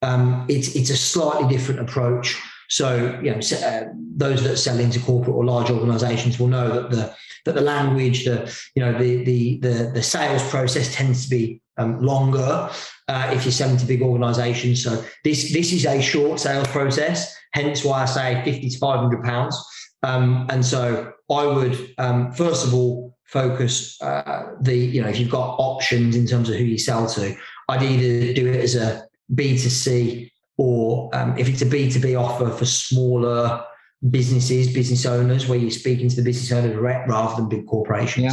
Um, it's, it's a slightly different approach. So, you know, uh, those that sell into corporate or large organizations will know that the that the language, the you know, the the the, the sales process tends to be um, longer uh, if you're selling to big organizations. So this this is a short sales process, hence why I say fifty to five hundred pounds. Um, and so I would um, first of all focus uh, the you know if you've got options in terms of who you sell to, I'd either do it as a B to C. Or um, if it's a B to B offer for smaller businesses, business owners, where you're speaking to the business owner direct rather than big corporations.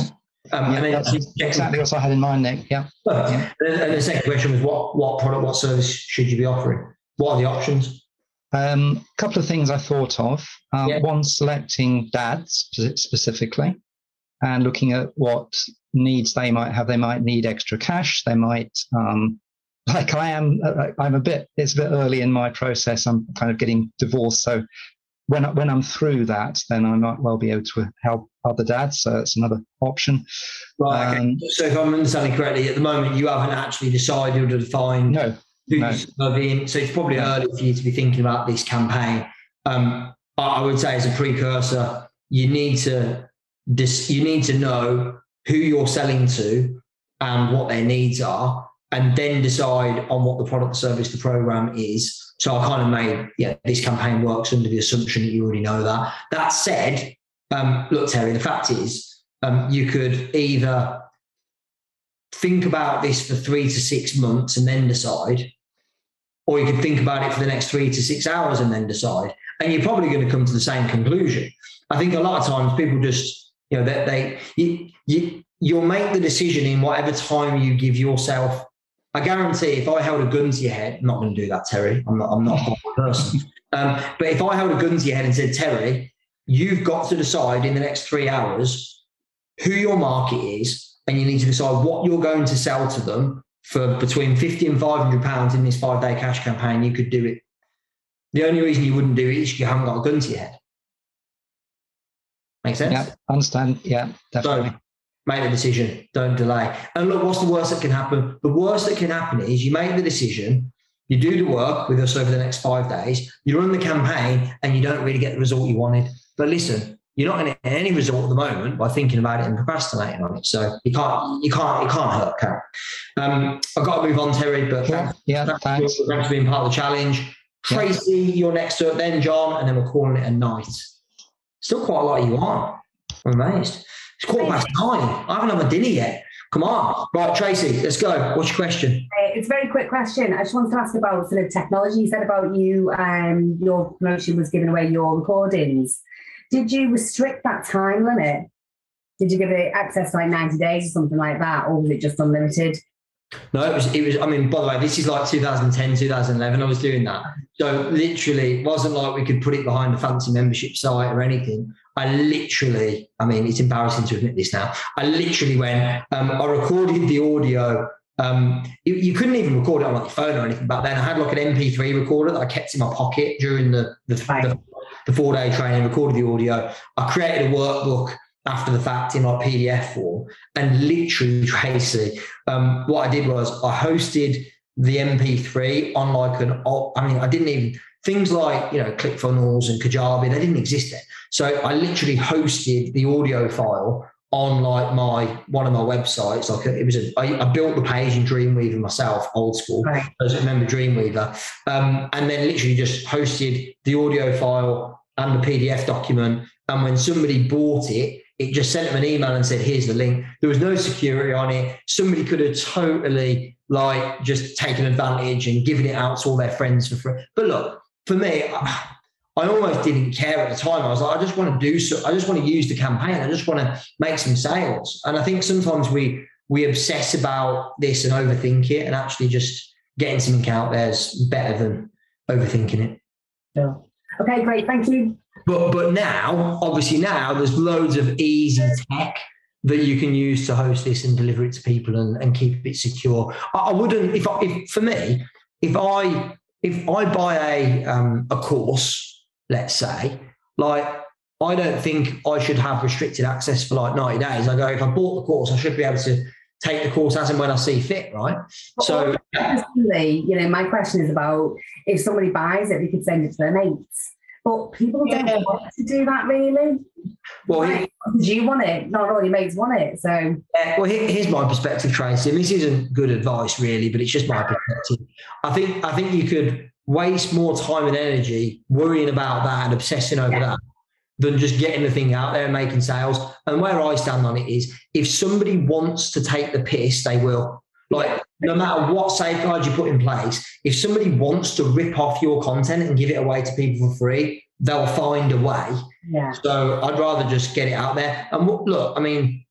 Yeah, um, yeah and then, that's exactly what I had in mind, Nick. Yeah. Well, yeah. And the second question was, what what product, what service should you be offering? What are the options? A um, couple of things I thought of. Um, yeah. One, selecting dads specifically, and looking at what needs they might have. They might need extra cash. They might, um, like I am. I'm a bit. It's a bit early in my process. I'm kind of getting divorced, so when I, when I'm through that, then I might well be able to help other dads. So that's another option. Right. Okay. Um, so if I'm understanding correctly, at the moment you haven't actually decided or defined. No. No. So it's probably early for you to be thinking about this campaign. Um, I would say, as a precursor, you need to dis- you need to know who you're selling to and what their needs are, and then decide on what the product, service, the program is. So I kind of made yeah this campaign works under the assumption that you already know that. That said, um, look, Terry, the fact is, um, you could either think about this for three to six months and then decide, or you could think about it for the next three to six hours and then decide. And you're probably going to come to the same conclusion. I think a lot of times people just, you know, that they, they you, you, you'll make the decision in whatever time you give yourself. I guarantee if I held a gun to your head, I'm not going to do that, Terry. I'm not, I'm not a person. Um, but if I held a gun to your head and said, Terry, you've got to decide in the next three hours who your market is, and you need to decide what you're going to sell to them for between fifty and five hundred pounds in this five-day cash campaign, you could do it. The only reason you wouldn't do it is you haven't got a gun to your head. Make sense? Yeah, understand. Yeah, definitely. So make the decision. Don't delay. And look, what's the worst that can happen? The worst that can happen is you make the decision, you do the work with us over the next five days, you run the campaign, and you don't really get the result you wanted. But listen, you're not going to get any result at the moment by thinking about it and procrastinating on it. So you can't, you can't, you can't hurt, Karen. Um, I've got to move on, Terry, but yeah, thanks, yeah, thanks, thanks. For, thanks for being part of the challenge. Tracy, yeah. You're next up, then John, and then we're calling it a night. Still quite a lot of you on. I'm amazed. It's quarter past nine. I haven't had my dinner yet. Come on. Right, Tracy, let's go. What's your question? It's a very quick question. I just wanted to ask about sort of technology. You said about you, um, your promotion was giving away your recordings. Did you restrict that time limit? Did you give it access to like ninety days or something like that? Or was it just unlimited? No, it was, it was, I mean, by the way, this is like two thousand ten, two thousand eleven, I was doing that. So literally it wasn't like we could put it behind a fancy membership site or anything. I literally, I mean, it's embarrassing to admit this now. I literally went, um, I recorded the audio. Um, you, you couldn't even record it on like your phone or anything back then. I had like an M P three recorder that I kept in my pocket during the, the, right. the the four-day training, recorded the audio. I created a workbook after the fact in like P D F form. And literally, Tracy, um, what I did was I hosted the M P three on like an, I mean, I didn't even, things like, you know, ClickFunnels and Kajabi, they didn't exist then. So I literally hosted the audio file on like my, one of my websites. Like it was, a, I, I built the page in Dreamweaver myself, old school. Right. I remember Dreamweaver. Um, and then literally just hosted the audio file and the P D F document. And when somebody bought it, it just sent them an email and said, here's the link. There was no security on it. Somebody could have totally like just taken advantage and given it out to all their friends for free. But look, for me, I, I almost didn't care at the time. I was like, I just want to do so. I just want to use the campaign. I just want to make some sales. And I think sometimes we, we obsess about this and overthink it, and actually just getting something out there is better than overthinking it. Yeah. Okay, great. Thank you. But but now, obviously now, there's loads of easy tech that you can use to host this and deliver it to people and, and keep it secure. I, I wouldn't, if, I, if for me, if I if I buy a um, a course, let's say, like I don't think I should have restricted access for like ninety days. I go, if I bought the course, I should be able to take the course as and when I see fit, right? Well, so, personally, you know, my question is about if somebody buys it, they could send it to their mates. But people don't yeah. want to do that, really. Well, right? Because you want it, not all your mates want it. So, yeah. Well, here, here's my perspective, Tracy. And this isn't good advice, really, but it's just my perspective. I think I think you could waste more time and energy worrying about that and obsessing over yeah. that, than just getting the thing out there and making sales. And where I stand on it is, if somebody wants to take the piss, they will. Like, no matter what safeguards you put in place, if somebody wants to rip off your content and give it away to people for free, they'll find a way. Yeah. So I'd rather just get it out there. And look, I mean,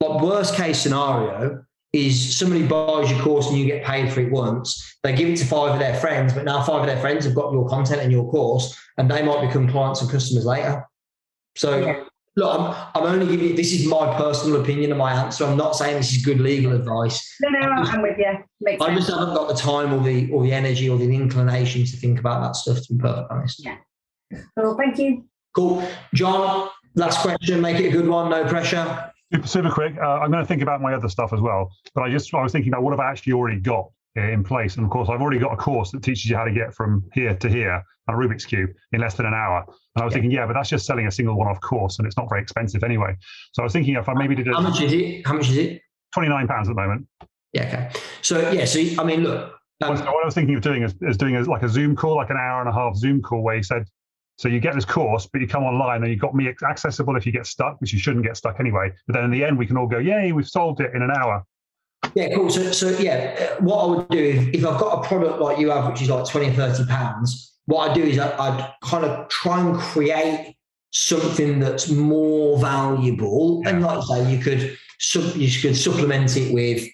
like worst case scenario is somebody buys your course and you get paid for it once. They give it to five of their friends, but now five of their friends have got your content and your course, and they might become clients and customers later. So yeah. Look, I'm, I'm only giving you, this is my personal opinion and my answer. I'm not saying this is good legal advice. No, no, I'm, I'm with you. Makes I just sense. Haven't got the time or the or the energy or the inclination to think about that stuff, to be perfectly honest. Yeah. Cool, thank you. Cool. John, last question, make it a good one, no pressure. Super, super quick. Uh, I'm going to think about my other stuff as well, but I just I was thinking about what I've actually already got in place. And of course, I've already got a course that teaches you how to get from here to here on a Rubik's Cube in less than an hour. And I was yeah. thinking, yeah, but that's just selling a single one-off course, and it's not very expensive anyway. So I was thinking if I maybe did a... How much is it? How much is it? twenty-nine pounds at the moment. Yeah, okay. So, yeah, so, I mean, look... Um, what, what I was thinking of doing is, is doing a, like a Zoom call, like an hour and a half Zoom call where you said, so you get this course, but you come online and you've got me accessible if you get stuck, which you shouldn't get stuck anyway. But then in the end, we can all go, yay, we've solved it in an hour. Yeah, cool. So, so yeah, what I would do if, if I've got a product like you have, which is like twenty, thirty pounds, what I do is I, I kind of try and create something that's more valuable. Yeah. And like I say, you could, you could supplement it with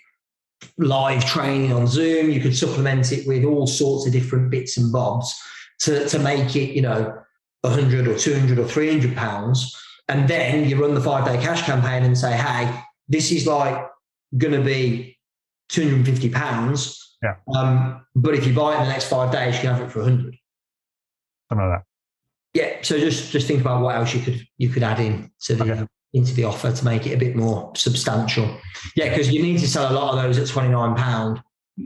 live training on Zoom. You could supplement it with all sorts of different bits and bobs to, to make it, you know, one hundred or two hundred or three hundred pounds. And then you run the five day cash campaign and say, hey, this is like, going to be two hundred fifty pounds. Yeah. Um, but if you buy it in the next five days, you can have it for one hundred. Something like that. Yeah. So just just think about what else you could you could add in to the okay. into the offer to make it a bit more substantial. Yeah, because you need to sell a lot of those at twenty-nine pounds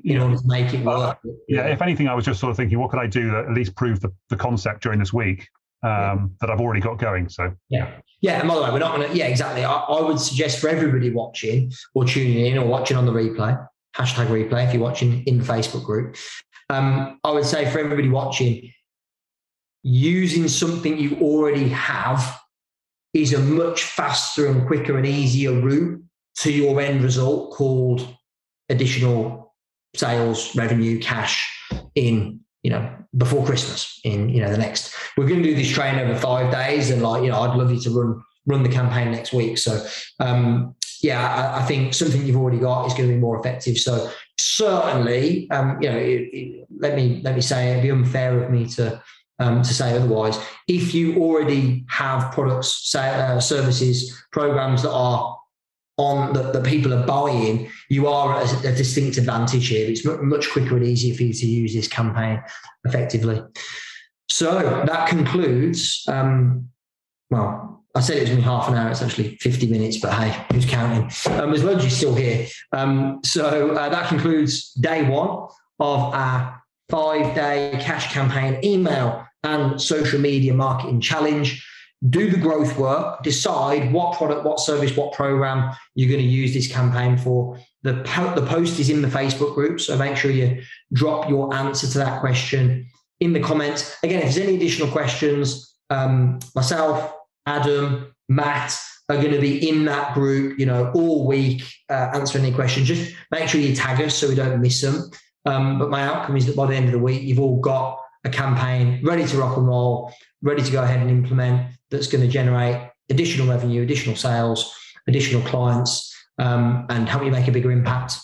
in order to make it work. Uh, yeah. If anything, I was just sort of thinking, what could I do that at least prove the, the concept during this week? Um, yeah. That I've already got going. So yeah, yeah. And by the way, we're not going to. Yeah, exactly. I, I would suggest for everybody watching or tuning in or watching on the replay, hashtag replay if you're watching in the Facebook group. Um, I would say for everybody watching, using something you already have is a much faster and quicker and easier route to your end result called additional sales, revenue, cash in. You know, before Christmas, in you know the next, we're going to do this training over five days, and like you know, I'd love you to run run the campaign next week. So, um, yeah, I, I think something you've already got is going to be more effective. So, certainly, um, you know, it, it, let me let me say it'd be unfair of me to um, to say otherwise. If you already have products, say, uh, services, programs that are on that, that people are buying, you are at a distinct advantage here. It's much quicker and easier for you to use this campaign effectively. So that concludes, um, well, I said it was only half an hour, it's actually fifty minutes, but hey, who's counting? Um, as long as you're still here. Um, so uh, that concludes day one of our five-day cash campaign email and social media marketing challenge. Do the growth work, decide what product, what service, what program you're going to use this campaign for. The, po- the post is in the Facebook group, so make sure you drop your answer to that question in the comments. Again, if there's any additional questions, um, myself, Adam, Matt are going to be in that group, you know, all week uh, answering any questions. Just make sure you tag us so we don't miss them. Um, but my outcome is that by the end of the week, you've all got a campaign ready to rock and roll, ready to go ahead and implement, that's going to generate additional revenue, additional sales, additional clients, um, and help you make a bigger impact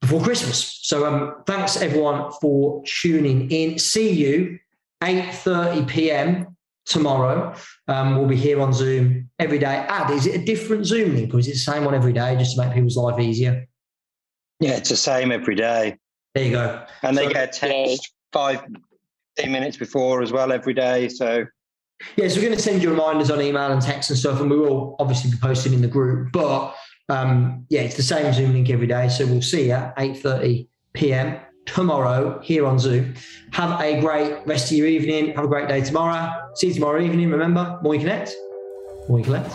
before Christmas. So um, thanks everyone for tuning in. See you eight thirty p m tomorrow. Um, we'll be here on Zoom every day. Ad, is it a different Zoom link or is it the same one every day just to make people's life easier? Yeah, it's the same every day. There you go. And so, they get a text five, ten minutes before as well every day. So... yeah, so we're going to send you reminders on email and text and stuff, and we will obviously be posting in the group. But, um, yeah, it's the same Zoom link every day. So we'll see you at eight thirty p m tomorrow here on Zoom. Have a great rest of your evening. Have a great day tomorrow. See you tomorrow evening. Remember, more you connect, more you collect.